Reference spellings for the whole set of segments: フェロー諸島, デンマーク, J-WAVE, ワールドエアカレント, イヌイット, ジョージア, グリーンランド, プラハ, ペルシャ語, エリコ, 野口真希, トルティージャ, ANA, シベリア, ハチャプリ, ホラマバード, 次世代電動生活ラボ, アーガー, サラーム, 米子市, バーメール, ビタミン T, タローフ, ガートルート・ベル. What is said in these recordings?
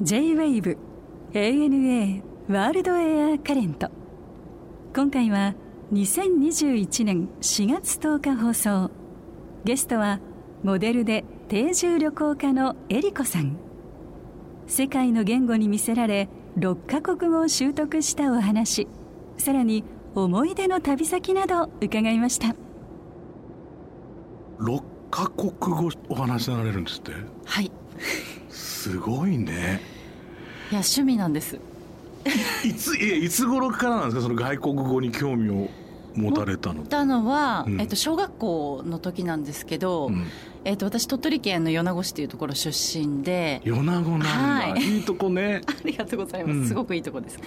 J-WAVE ANA ワールドエアカレント。今回は2021年4月10日放送。ゲストはモデルで定住旅行家のエリコさん。世界の言語に魅せられ6カ国語を習得したお話、さらに思い出の旅先など伺いました。6カ国語お話しなれるんですって。はいすごいね。いや趣味なんです。いつ頃からなんですか、その外国語に興味を持たれたの？持ったのは、小学校の時なんですけど、私鳥取県の米子市というところ出身で。米子なんだ、はい、いいとこねありがとうございます、すごくいいとこです。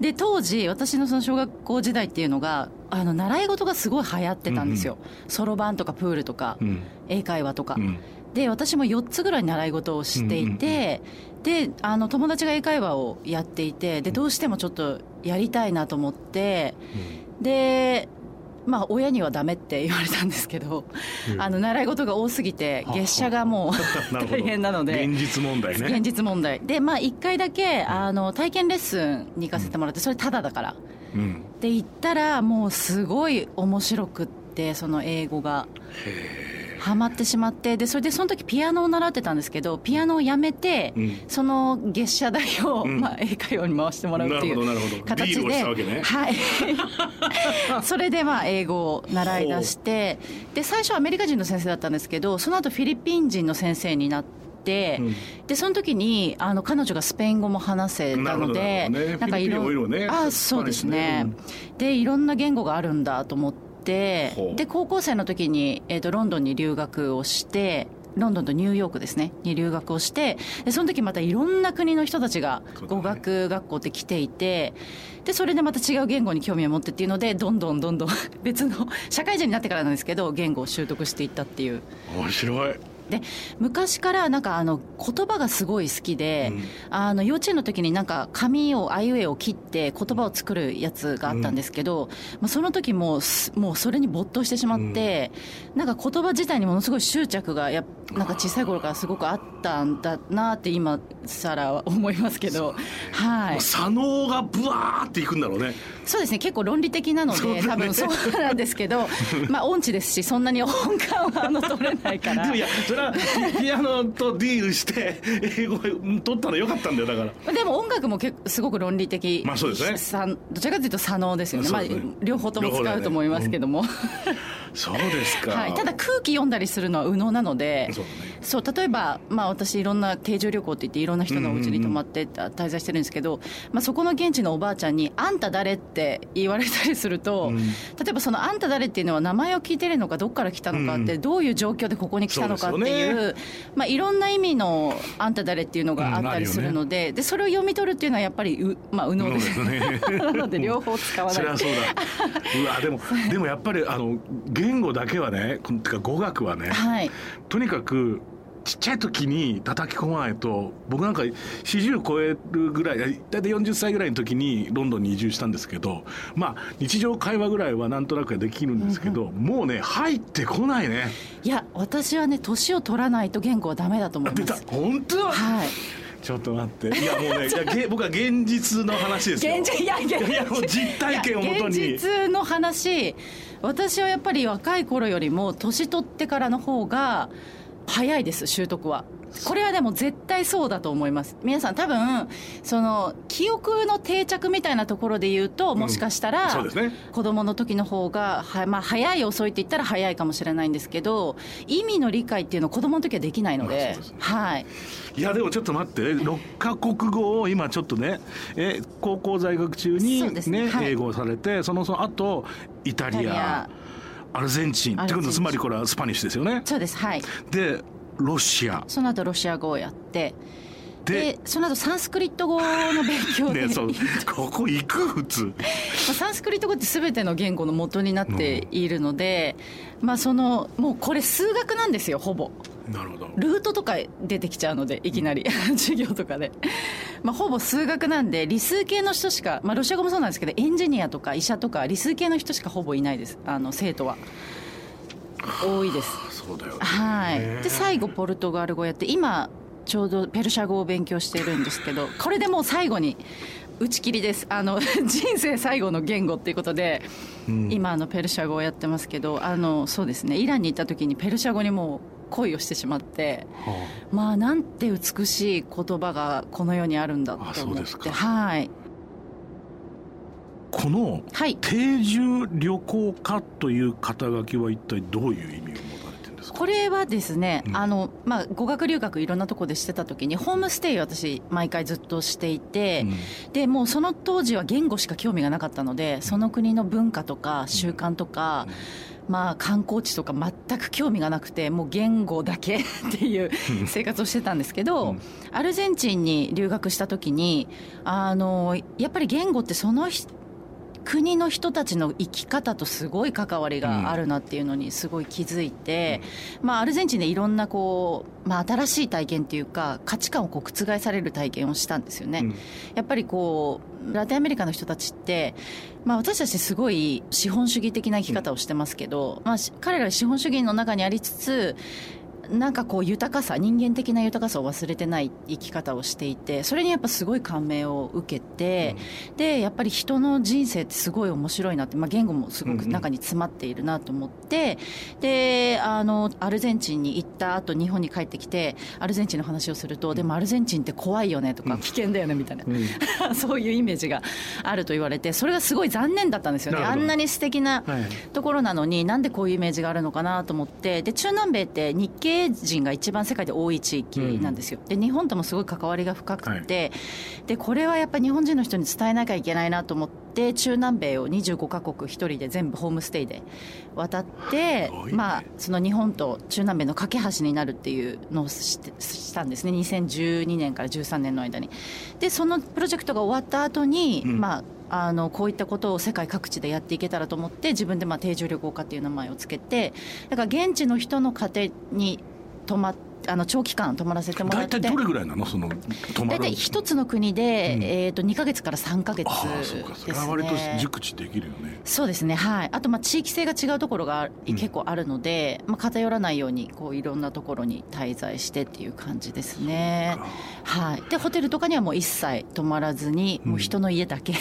で当時私のその小学校時代っていうのが習い事がすごい流行ってたんですよ。そろばんとかプールとか、英会話とか、で私も4つぐらい習い事をしていて、で友達が英会話をやっていて、でどうしてもちょっとやりたいなと思って、でまあ親にはダメって言われたんですけど、習い事が多すぎて月謝がもう大変なので現実問題ね。現実問題で、まあ1回だけ体験レッスンに行かせてもらって、それタダだから、で行ったらもうすごい面白くって、その英語がハマってしまって、でそれでその時ピアノを習ってたんですけど、ピアノをやめて、その月謝代を、英会話に回してもらうっていう形で、はいそれで英語を習い出して、で最初はアメリカ人の先生だったんですけど、その後フィリピン人の先生になって、でその時に彼女がスペイン語も話せたので、なんかいろいろね、そうですね、でいろんな言語があるんだと思って、で高校生の時に、ロンドンに留学をして、ロンドンとニューヨークですねに留学をして、でその時またいろんな国の人たちが語学学校って来ていて、でそれでまた違う言語に興味を持ってっていうので、どんどん別の社会人になってからなんですけど、言語を習得していったっていう。面白い。で昔からなんか言葉がすごい好きで、幼稚園の時になんか紙をあいうえを切って言葉を作るやつがあったんですけど、その時もうそれに没頭してしまって、なんか言葉自体にものすごい執着がなんか小さい頃からすごくあったんだなって今更は思いますけど、はい、左脳がブワーっていくんだろうね。そうですね、結構論理的なので、多分そうなんですけど音痴ですし、そんなに音感は取れないからでもいやそれはピアノとディールして英語を取ったの良かったんだよ。だからでも音楽もすごく論理的、そうですね、どちらかというと左脳ですよね。両方とも使うと思いますけども、そうですか、はい、ただ空気読んだりするのは右脳なので、そう、例えば、私いろんな定住旅行って言っていろんな人のお家に泊まって滞在してるんですけど、そこの現地のおばあちゃんにあんた誰って言われたりすると、例えばそのあんた誰っていうのは名前を聞いてるのか、どっから来たのかって、どういう状況でここに来たのかっていう、いろんな意味のあんた誰っていうのがあったりするので、でそれを読み取るっていうのはやっぱり右脳ですねなので両方使わないそりゃそうだうわでもやっぱり言語だけはね、てか語学はね、とにかくちっちゃい時に叩き込まないと。僕なんか40超えるぐらい、大体40歳ぐらいの時にロンドンに移住したんですけど、日常会話ぐらいはなんとなくできるんですけど、もうね入ってこないね。いや私はね、年を取らないと言語はダメだと思います。本当は、ちょっと待って、いやもうね僕は現実の話ですよ。いやもう実体験をもとに現実の話。私はやっぱり若い頃よりも年取ってからの方が早いです、習得は。これはでも絶対そうだと思います。皆さん多分その記憶の定着みたいなところで言うと、もしかしたら子供の時の方が早い遅いって言ったら早いかもしれないんですけど、意味の理解っていうのは子供の時はできないので、いやでもちょっと待って、6カ国語を今ちょっとね、高校在学中に、英語をされて、その後イタリア、アルゼンチンってことは、つまりこれはスパニッシュですよね。そうです、はい。でロシア、その後ロシア語をやって、でその後サンスクリット語の勉強で、ここ行く普通サンスクリット語って全ての言語の元になっているので、もうこれ数学なんですよ、ほぼ。なるほど。ルートとか出てきちゃうのでいきなり、授業とかでほぼ数学なんで、理数系の人しか、ロシア語もそうなんですけど、エンジニアとか医者とか理数系の人しかほぼいないです、生徒は。多いです。そうだよ、ね、はい。で最後ポルトガル語やって、今ちょうどペルシャ語を勉強してるんですけど、これでもう最後に打ち切りです。人生最後の言語っていうことで、うん、今ペルシャ語をやってますけど、そうですね、イランに行った時にペルシャ語にもう恋をしてしまって、はあ、まあなんて美しい言葉がこの世にあるんだと思って。あ、そうですか。はい。この定住旅行家という肩書きは一体どういう意味を持たれてるんですか？これはですね、うん、まあ、語学留学いろんなとこでしてた時にホームステイを私毎回ずっとしていて、うん、でもうその当時は言語しか興味がなかったので、その国の文化とか習慣とか、うんうん、まあ、観光地とか全く興味がなくて、もう言語だけっていう生活をしてたんですけど、うん、アルゼンチンに留学した時にやっぱり言語ってその国の人たちの生き方とすごい関わりがあるなっていうのにすごい気づいて、うん、まあ、アルゼンチンでいろんなこう、まあ、新しい体験というか価値観をこう覆される体験をしたんですよね、うん、やっぱりこうラテンアメリカの人たちって、まあ、私たちすごい資本主義的な生き方をしてますけど、うん、まあ、彼らは資本主義の中にありつつ、なんかこう豊かさ、人間的な豊かさを忘れてない生き方をしていて、それにやっぱすごい感銘を受けて、うん、でやっぱり人の人生ってすごい面白いなって、まあ、言語もすごく中に詰まっているなと思って、うんうん、でアルゼンチンに行った後日本に帰ってきてアルゼンチンの話をすると、でもアルゼンチンって怖いよねとか、うん、危険だよねみたいな、うん、そういうイメージがあると言われて、それがすごい残念だったんですよね。あんなに素敵なところなのに、はい、なんでこういうイメージがあるのかなと思って、で中南米って日系人が一番世界で多い地域なんですよ、うん、で日本ともすごい関わりが深くて、はい、でこれはやっぱり日本人の人に伝えなきゃいけないなと思って、中南米を25カ国一人で全部ホームステイで渡って、ね、まあ、その日本と中南米の架け橋になるっていうのをしたんですね、2012年から13年の間に。でそのプロジェクトが終わった後に、うん、まあこういったことを世界各地でやっていけたらと思って、自分でまあ定住旅行家っていう名前をつけて、だから現地の人の家庭に泊まって長期間泊まらせてもらって。大体どれぐらいなの、その泊まる？大体一つの国で、うん、2ヶ月から3ヶ月ですね。ああ、そうか、それは割と熟知できるよね。そうですね、はい。あとまあ地域性が違うところが結構あるので、うん、まあ、偏らないようにこういろんなところに滞在してっていう感じですね。はい。でホテルとかにはもう一切泊まらずに、もう人の家だけ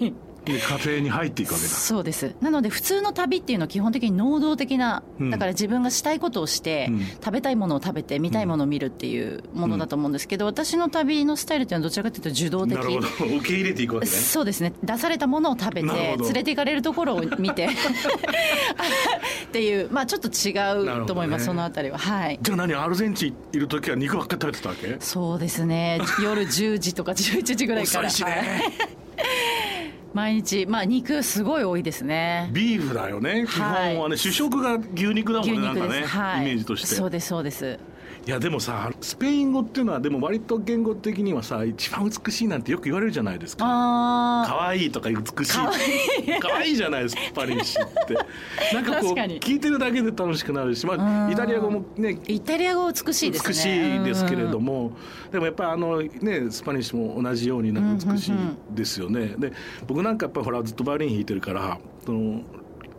に、うん家庭に入っていくわけだ。そうです。なので普通の旅っていうのは基本的に能動的な、だから自分がしたいことをして、うん、食べたいものを食べて見たいものを見るっていうものだと思うんですけど、うん、私の旅のスタイルっていうのはどちらかというと受動的。なるほど、受け入れていくわけね。そうですね、出されたものを食べて連れていかれるところを見てっていう、まあ、ちょっと違うと思います、ね、そのあたりは、はい。じゃあ何、アルゼンチンいるときは肉ばっかり食べてたわけ？そうですね、夜10時とか11時ぐらいから。遅いしね毎日、まあ、肉すごい多いですね。ビーフだよね、基本はね、はい、主食が牛肉だもんね、なんかね、はい、イメージとして。そうです、そうです。いやでもさ、スペイン語っていうのはでも割と言語的にはさ、一番美しいなんてよく言われるじゃないですか。あ、かわいいとか美しい、かわいいじゃないですかパリ市ってなんかこう聞いてるだけで楽しくなるし、まあ、イタリア語もね、イタリア語美しいですね。美しいですけれども、でもやっぱね、スパニッシュも同じようになんか美しいですよね、うんうんうん。で僕なんかやっぱほらずっとバイオリン弾いてるから、その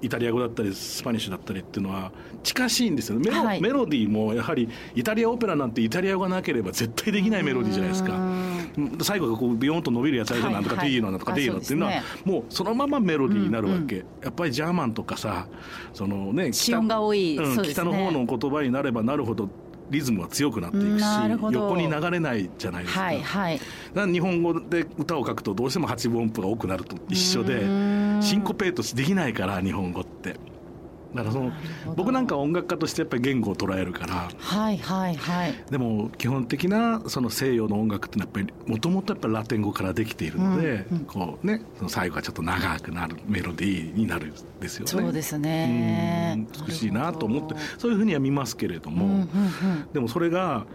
イタリア語だったりスパニッシュだったりっていうのは近しいんですよね。はい、メロディーもやはりイタリアオペラなんてイタリア語がなければ絶対できないメロディーじゃないですか。最後がこうビヨーンと伸びるやつあるじゃないですか、ティーノなんとかティーノっていうのはもうそのままメロディーになるわけ、うんうん。やっぱりジャーマンとかさ、そのね、気温が多い、うん、そうですね、北の方の言葉になればなるほどリズムは強くなっていくし、横に流れないじゃないですか。はいはい、だから日本語で歌を書くとどうしても8分音符が多くなると一緒で、シンコペートできないから日本語って。だから僕なんか音楽家としてやっぱり言語を捉えるから、はいはいはい、でも基本的なその西洋の音楽ってのはやっぱりもともとやっぱりラテン語からできているので、うんうん、こうね、その最後はちょっと長くなるメロディーになるんですよね。そうですね、うん、美しいなと思って、そういうふうには見ますけれども、うんうんうん、でもそれが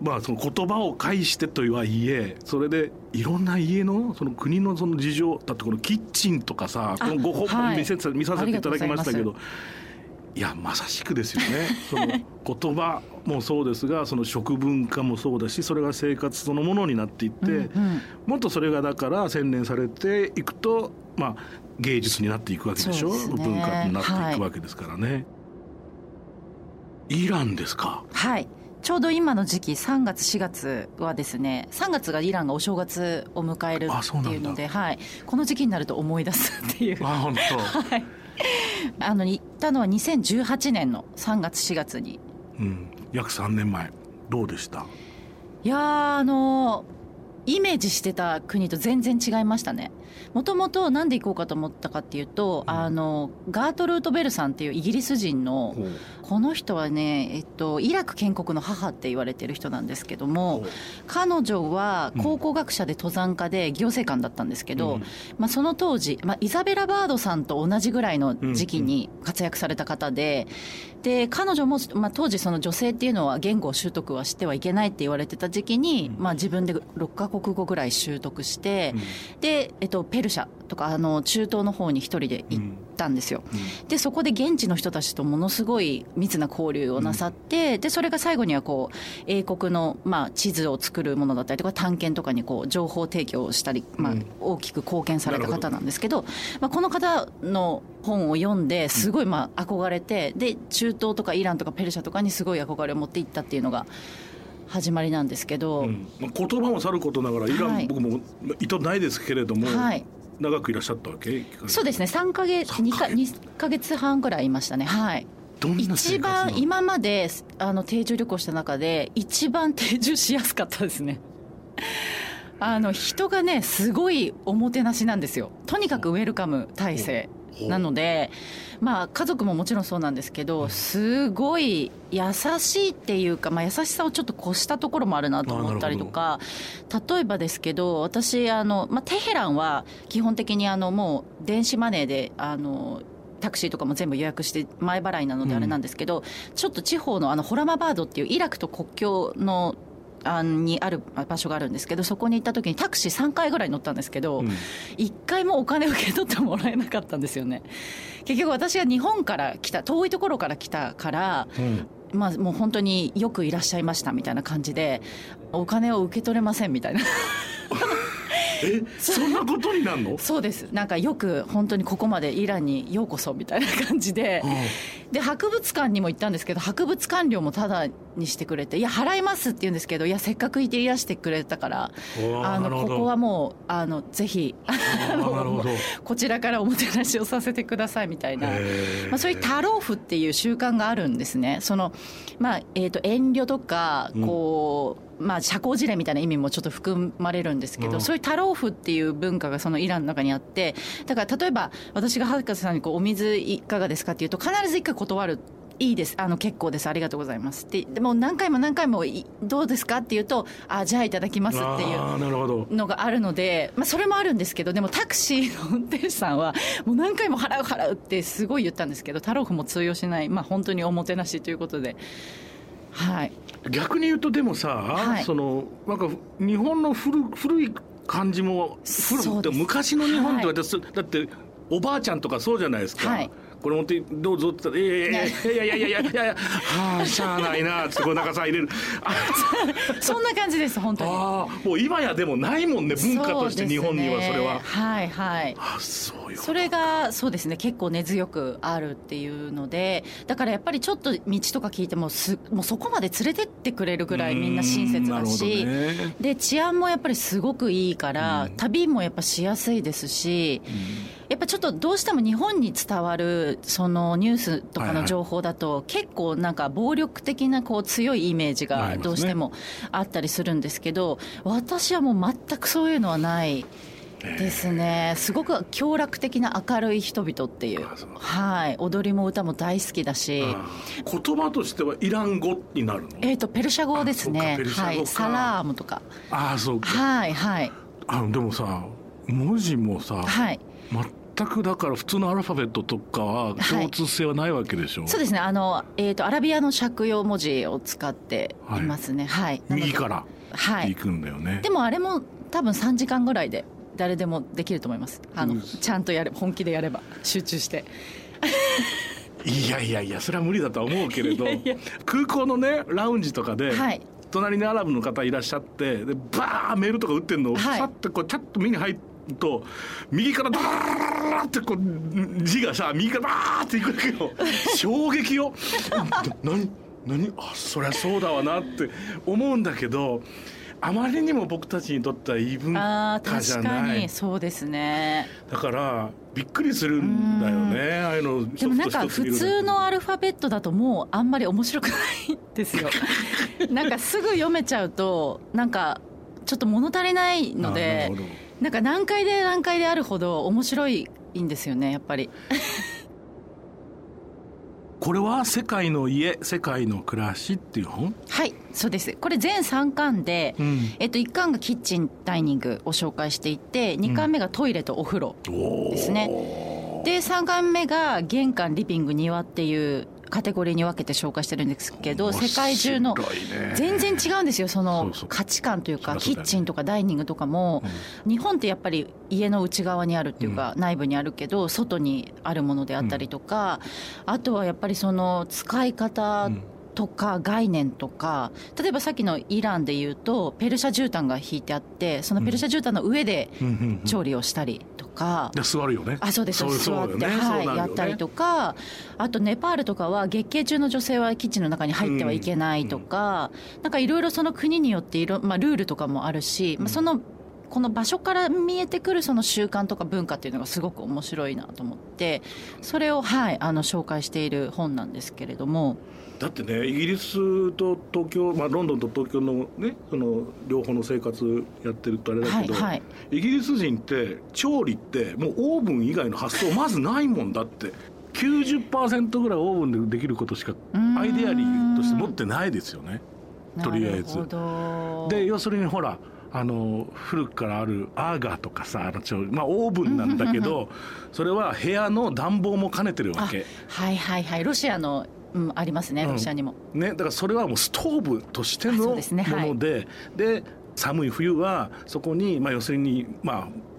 まあ、その言葉を介してとはいえ、それでいろんな家のその国のその事情だって、このキッチンとかさ、このご本も見させていただきましたけど、いやまさしくですよねその言葉もそうですが、その食文化もそうだし、それが生活そのものになっていって、うんうん、もっとそれがだから洗練されていくと、まあ、芸術になっていくわけでしょ、文化になっていくわけですからね、はい。イランですか。はい、ちょうど今の時期3月4月はですね、3月がイランがお正月を迎えるっていうので、はい、この時期になると思い出すっていう。あ、本当。はい。行ったのは2018年の3月4月に、うん、約3年前。どうでした？いや、イメージしてた国と全然違いましたね。もともとなんで行こうかと思ったかっていうと、ガートルート・ベルさんっていうイギリス人の、この人はね、イラク建国の母って言われてる人なんですけども、彼女は考古学者で登山家で行政官だったんですけど、その当時、イザベラ・バードさんと同じぐらいの時期に活躍された方で、で彼女も、当時その女性っていうのは言語を習得はしてはいけないって言われてた時期に、自分で6カ国語ぐらい習得して、で、ペルシャとか中東の方に一人で行ったんですよ、でそこで現地の人たちとものすごい密な交流をなさって、でそれが最後にはこう英国の、地図を作るものだったりとか探検とかにこう情報提供をしたり、大きく貢献された方なんですけど、この方の本を読んですごい憧れて、で中東とかイランとかペルシャとかにすごい憧れを持っていったっていうのが始まりなんですけど、言葉もさることながらイラン、僕も意図ないですけれども、長くいらっしゃったわけ？そうですね、2ヶ月半ぐらいいましたね。はい。どんな生活なの？一番今まで定住旅行した中で一番定住しやすかったですね。人がねすごいおもてなしなんですよ。とにかくウェルカム体制なので、家族ももちろんそうなんですけど、すごい優しいっていうか、優しさをちょっと越したところもあるなと思ったりとか、例えばですけど、私テヘランは基本的にもう電子マネーでタクシーとかも全部予約して前払いなのであれなんですけど、ちょっと地方のホラマバードっていうイラクと国境のにある場所があるんですけど、そこに行った時にタクシー3回ぐらい乗ったんですけど、1回もお金受け取ってもらえなかったんですよね。結局私が日本から来た、遠いところから来たから、もう本当によくいらっしゃいましたみたいな感じで、お金を受け取れませんみたいな。そんなことになるの？そうです。なんかよく本当にここまでイランにようこそみたいな感じで、で博物館にも行ったんですけど、博物館料もタダにしてくれて、いや払いますって言うんですけど、いやせっかくいていらしてくれたから、ここはもうぜひこちらからおもてなしをさせてくださいみたいな、そういうタローフっていう習慣があるんですね。その遠慮とかこう、社交辞令みたいな意味もちょっと含まれるんですけど、そういうタローフっていう文化がそのイランの中にあって、だから例えば私が博士さんにお水いかがですかっていうと、必ず一回断る。いいです、結構です、ありがとうございますって。でも何回も何回もどうですかっていうと、じゃあいただきますっていうのがあるので、それもあるんですけど、でもタクシーの運転手さんはもう何回も払う払うってすごい言ったんですけど、タローフも通用しない、本当におもてなしということで、はい。逆に言うとでもさ、なんか日本の古い感じも、古って昔の日本って私、だっておばあちゃんとかそうじゃないですか、これ持ってどうぞって言ったら、いやしゃあないなってこう中さん入れるそんな感じです本当に。もう今やでもないもんね、文化として日本にはそれは。はいはい。そういうこと。それがそうですね、結構根強くあるっていうので、だからやっぱりちょっと道とか聞いても、もうそこまで連れてってくれるぐらいみんな親切だし、で治安もやっぱりすごくいいから旅もやっぱしやすいですし、やっぱちょっとどうしても日本に伝わるそのニュースとかの情報だと、結構なんか暴力的なこう強いイメージがどうしてもあったりするんですけど、私はもう全くそういうのはないですね。すごく協力的な明るい人々っていう、踊りも歌も大好きだし。言葉としてはイラン語になるの？ペルシャ語ですね。サラームとか。そうか。でもさ、文字もさ、全くだから普通のアルファベットとかは共通性はないわけでしょ？そうですね、アラビアの借用文字を使っていますね。右から行くんだよね。でもあれも多分3時間ぐらいで誰でもできると思います、ちゃんとやれば、本気でやれば、集中していやそれは無理だとは思うけれど空港のねラウンジとかで、隣にアラブの方いらっしゃって、でバーメールとか打ってるのをさっとこうチャッと目に入ってと、右からダーってこう字がさ、右からダーっていくわけよ。衝撃よ。何、あ、そりゃそうだわなって思うんだけど、あまりにも僕たちにとっては異文化じゃない。確かにそうですね。だからびっくりするんだよね、ああいうの。でもなんか普通のアルファベットだともうあんまり面白くないんですよなんかすぐ読めちゃうとなんかちょっと物足りないので、なんか難解で難解であるほど面白いんですよね、やっぱりこれは世界の家、世界の暮らしっていう本。はい、そうです。これ全3巻で、1巻がキッチンダイニングを紹介していて、2巻目がトイレとお風呂ですね、で3巻目が玄関、リビング、庭っていうカテゴリーに分けて紹介してるんですけど、世界中の全然違うんですよ、その価値観というか。キッチンとかダイニングとかも、日本ってやっぱり家の内側にあるっていうか内部にあるけど外にあるものであったりとか、あとはやっぱりその使い方とか概念とか、例えばさっきのイランでいうとペルシャ絨毯が引いてあって、そのペルシャ絨毯の上で調理をしたりとか、座るよね。あ、そうです、座って、はい、やったりとか、あとネパールとかは月経中の女性はキッチンの中に入ってはいけないとか、なんかいろいろその国によってルールとかもあるし、そのこの場所から見えてくるその習慣とか文化っていうのがすごく面白いなと思って、それを、はい、紹介している本なんですけれども。だってね、イギリスと東京、ロンドンと東京のね、その両方の生活やってるとあれだけど、はいはい、イギリス人って調理ってもうオーブン以外の発想まずないもんだって90% ぐらいオーブンでできることしかアイデアリーとして持ってないですよね、とりあえず。なるほど。で、要するにほら古くからあるアーガーとかさ、オーブンなんだけどそれは部屋の暖房も兼ねてるわけ。はいはいはい。ロシアの、ありますね、ロシアにも、だからそれはもうストーブとしてのもの で、寒い冬はそこに、要するに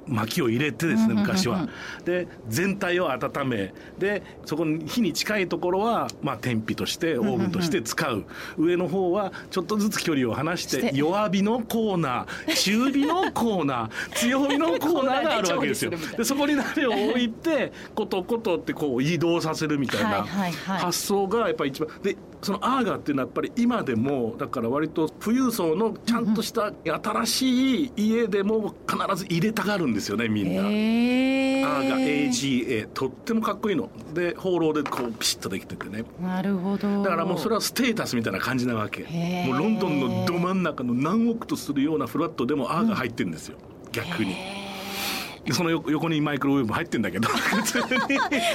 薪を入れてですね、昔は、で全体を温め、でそこに火に近いところは、天日としてオーブンとして使う、上の方はちょっとずつ距離を離して弱火のコーナー、中火のコーナー強火のコーナーがあるわけですよでそこに鍋を置いてコトコトってこう移動させるみたいな発想がやっぱり一番で、そのアーガーっていうのはやっぱり今でもだから割と富裕層のちゃんとした新しい家でも必ず入れたがるんですよね、みんな。アーガー AGA とってもかっこいいので、放浪でこうピシッとできててね。なるほど。だからもうそれはステータスみたいな感じなわけ。もうロンドンのど真ん中の何億とするようなフラットでもアーガー入ってるんですよ、逆に。その横にマイクロウェーブ入ってんだけど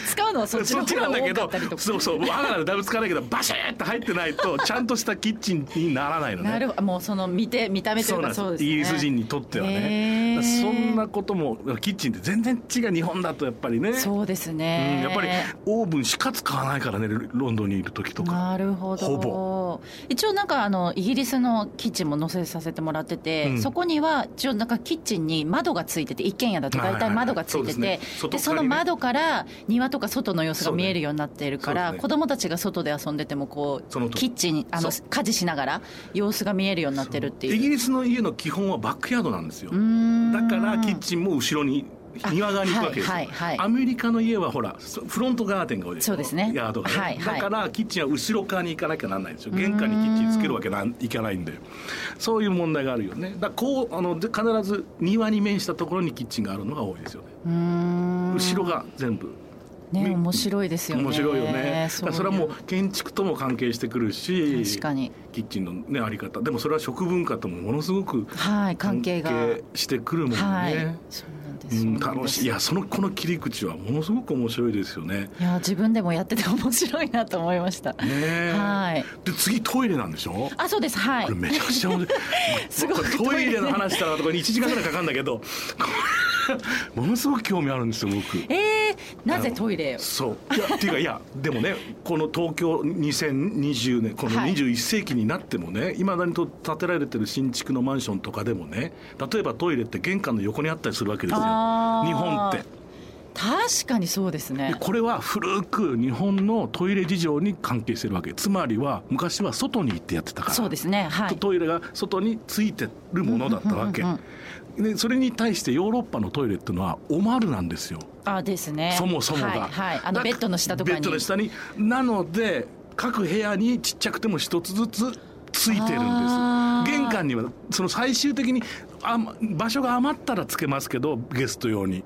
使うのはそっちの方が多かったりとか、そうそう、アーガーでだいぶ使わないけどバシッと入ってないとちゃんとしたキッチンにならないのね。なるほど。もうその見た目というか、そうですね、イギリス人にとってはね、そんなこともキッチンって全然違う。日本だとやっぱりね、そうですね、やっぱりオーブンしか使わないからね、ロンドンにいる時とか。なるほど。ほぼ一応なんかイギリスのキッチンも載せさせてもらってて、そこには一応なんかキッチンに窓がついてて、一軒家だとだいたい窓がついてて、でその窓から庭とか外の様子が見えるようになっているから、子どもたちが外で遊んでてもこうキッチン家事しながら様子が見えるようになってるっていう。イギリスの家の基本はバックヤードなんですよ。だからキッチンも後ろに庭側に行くわけです、アメリカの家はほらフロントガーデンが多いですよ、ヤードが、だからキッチンは後ろ側に行かなきゃならないんですよ。玄関にキッチンつけるわけいかないんで、そういう問題があるよね。だこう必ず庭に面したところにキッチンがあるのが多いですよね。うーん、後ろが全部ね、面白いですよね。面白いよね。それはもう建築とも関係してくるし、確かにキッチンの、ね、あり方でもそれは食文化ともものすごく関係してくるもんね、楽しい。いや、この切り口はものすごく面白いですよね。いや、自分でもやってて面白いなと思いました、で次トイレなんでしょ。あ、そうです、はい、これめちゃくちゃ面白いすごいトイレの話したらとかに1時間ぐらいかかるんだけどものすごく興味あるんですよ、僕。なぜトイレを。そういやっていうか、いやでもね、この東京2020年この21世紀になってもね、いまだに建てられてる新築のマンションとかでもね、例えばトイレって玄関の横にあったりするわけですよ、日本って。確かにそうですね。これは古く日本のトイレ事情に関係してるわけ。つまりは昔は外に行ってやってたから。そうですね、はい、トイレが外についてるものだったわけで、それに対してヨーロッパのトイレっていうのはおまるなんですよ。あ、ですね。そもそもが、ベッドの下とかに。なので各部屋にちっちゃくても一つずつついてるんです。玄関にはその最終的に場所が余ったらつけますけど、ゲスト用に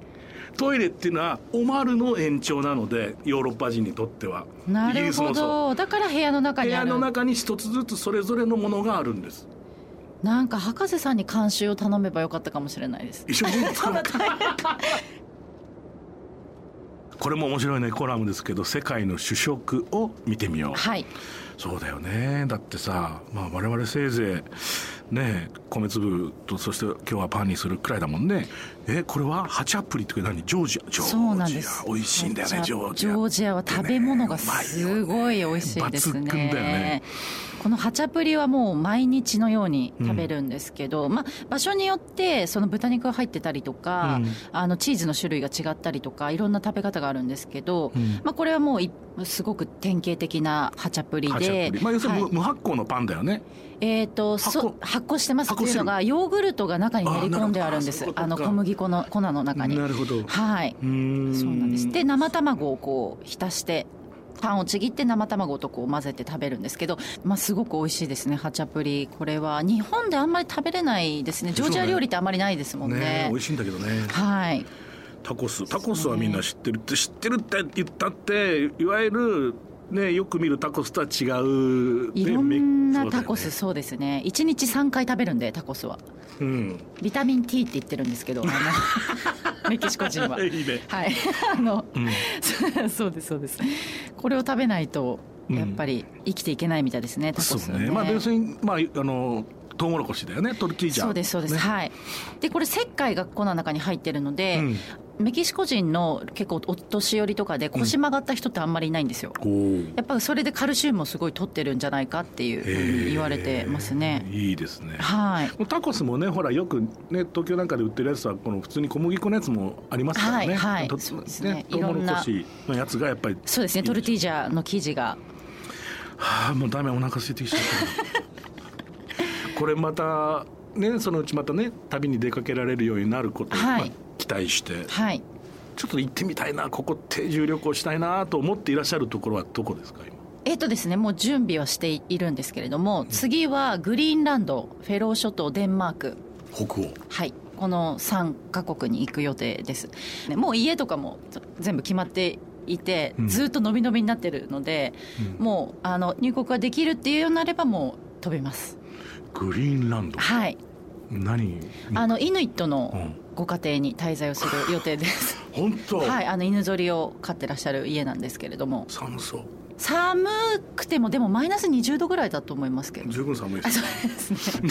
トイレっていうのはオマルの延長なので、ヨーロッパ人にとっては。なるほど。だから部屋の中にある。部屋の中に一つずつそれぞれのものがあるんです。なんか博士さんに監修を頼めばよかったかもしれないです。一緒に作ろうか。これも面白いね、コラムですけど、世界の主食を見てみよう。はい。そうだよね。だってさ、我々せいぜいね、米粒とそして今日はパンにするくらいだもんね。これはハチャプリって何？ジョージア。そうなんです。美味しいんだよね、ジョージア。ジョージアは食べ物がすごい美味しいですね。抜群だよね。このハチャプリはもう毎日のように食べるんですけど、場所によってその豚肉が入ってたりとか、チーズの種類が違ったりとか、いろんな食べ方があるんですけど、これはもうすごく典型的なハチャプリで、要するに無発酵のパンだよね。発酵してますっていうのが、ヨーグルトが中に練り込んであるんです。小麦粉の粉の中に。なるほど。はい、そうなんです。で、生卵をこう浸してパンをちぎって生卵とこう混ぜて食べるんですけど、すごく美味しいですね、ハチャプリ。これは日本であんまり食べれないですね。ジョージア料理ってあんまりないですもん ね。美味しいんだけどね。はい。タコスはみんな知ってるって、知ってるって言ったって、いわゆるね、よく見るタコスとは違う、ね、いろんなタコス。そうですね。1日3回食べるんで、タコスは、ビタミン T って言ってるんですけどメキシコ人は。いいね。はい。そうです、そうです。これを食べないとやっぱり生きていけないみたいですね、タコスはね。そうね。別にトウモロコシだよね、トルティージャ。そうです、そうです、ね。はい。で、これ石灰が粉の中に入ってるので、メキシコ人の結構お年寄りとかで腰曲がった人ってあんまりいないんですよ。やっぱりそれでカルシウムをすごい取ってるんじゃないかっていうふうに言われてますね。いいですね。はい。タコスもね、ほらよくね、東京なんかで売ってるやつはこの普通に小麦粉のやつもありますからね。はい、はい、そうですね。トウモロコシのやつがやっぱり。そうですね、トルティージャの生地が。もうダメ、お腹空いてきちゃったこれまたね、そのうちまたね、旅に出かけられるようになることを、期待して、はい、ちょっと行ってみたいな、ここ定住旅行したいなと思っていらっしゃるところはどこですか、今。ですね、もう準備はしているんですけれども、次はグリーンランド、フェロー諸島、デンマーク、北欧。はい。この3カ国に行く予定です、ね。もう家とかも全部決まっていて、ずっと伸び伸びになってるので、もう入国ができるっていうようになればもう飛びます。グリーンランド。はい。何？イヌイットのご家庭に滞在をする予定です本当。はい。犬ぞりを飼ってらっしゃる家なんですけれども。寒そう。寒くてもでもマイナス20度ぐらいだと思いますけど。十分寒いです。そうですね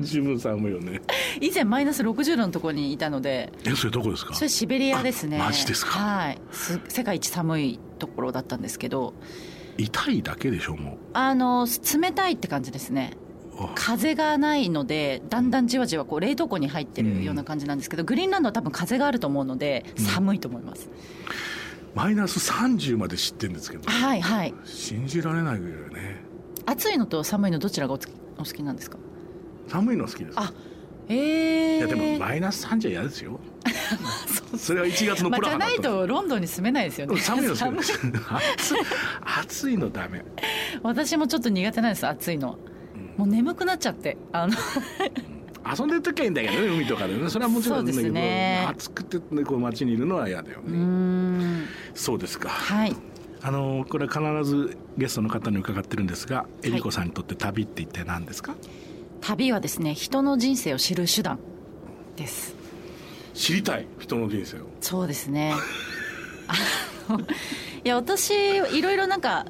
十分寒いよね。以前マイナス60度のところにいたので。それどこですか？それシベリアですね。マジですか？はい。世界一寒いところだったんですけど。痛いだけでしょ、もう。冷たいって感じですね。風がないので、だんだんじわじわこう冷凍庫に入ってるような感じなんですけど、グリーンランドは多分風があると思うので寒いと思います、マイナス30まで知ってるんですけど、はい、はい、信じられないぐらいね。暑いのと寒いのどちらがお好きなんですか？寒いの好きです。あ、いやでもマイナス30は嫌ですよそれは1月のプラハだと。じゃないとロンドンに住めないですよね。寒いの好きです暑いのダメ。私もちょっと苦手なんです、暑いの。もう眠くなっちゃって遊んでる時はいいんだけどね、海とかでね。それはもちろんだけど、暑くて、ね、こう街にいるのは嫌だよね。そうですか。はい。これは必ずゲストの方に伺ってるんですが、エリコさんにとって旅って一体何ですか？旅はですね、人の人生を知る手段です。知りたい、人の人生を。そうですねいや、私いろいろなんか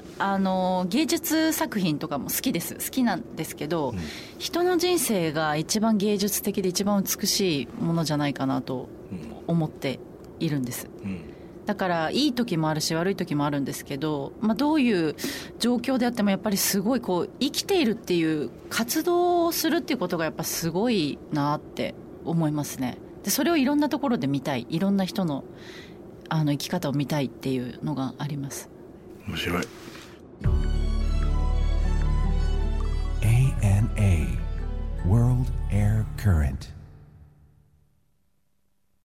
芸術作品とかも好きなんですけど、人の人生が一番芸術的で一番美しいものじゃないかなと思っているんです、だからいい時もあるし悪い時もあるんですけど、どういう状況であってもやっぱりすごいこう生きているっていう活動をするっていうことがやっぱすごいなって思いますね。で、それをいろんなところで見たい、いろんな人の生き方を見たいっていうのがあります。面白い。 ANA World Air Current。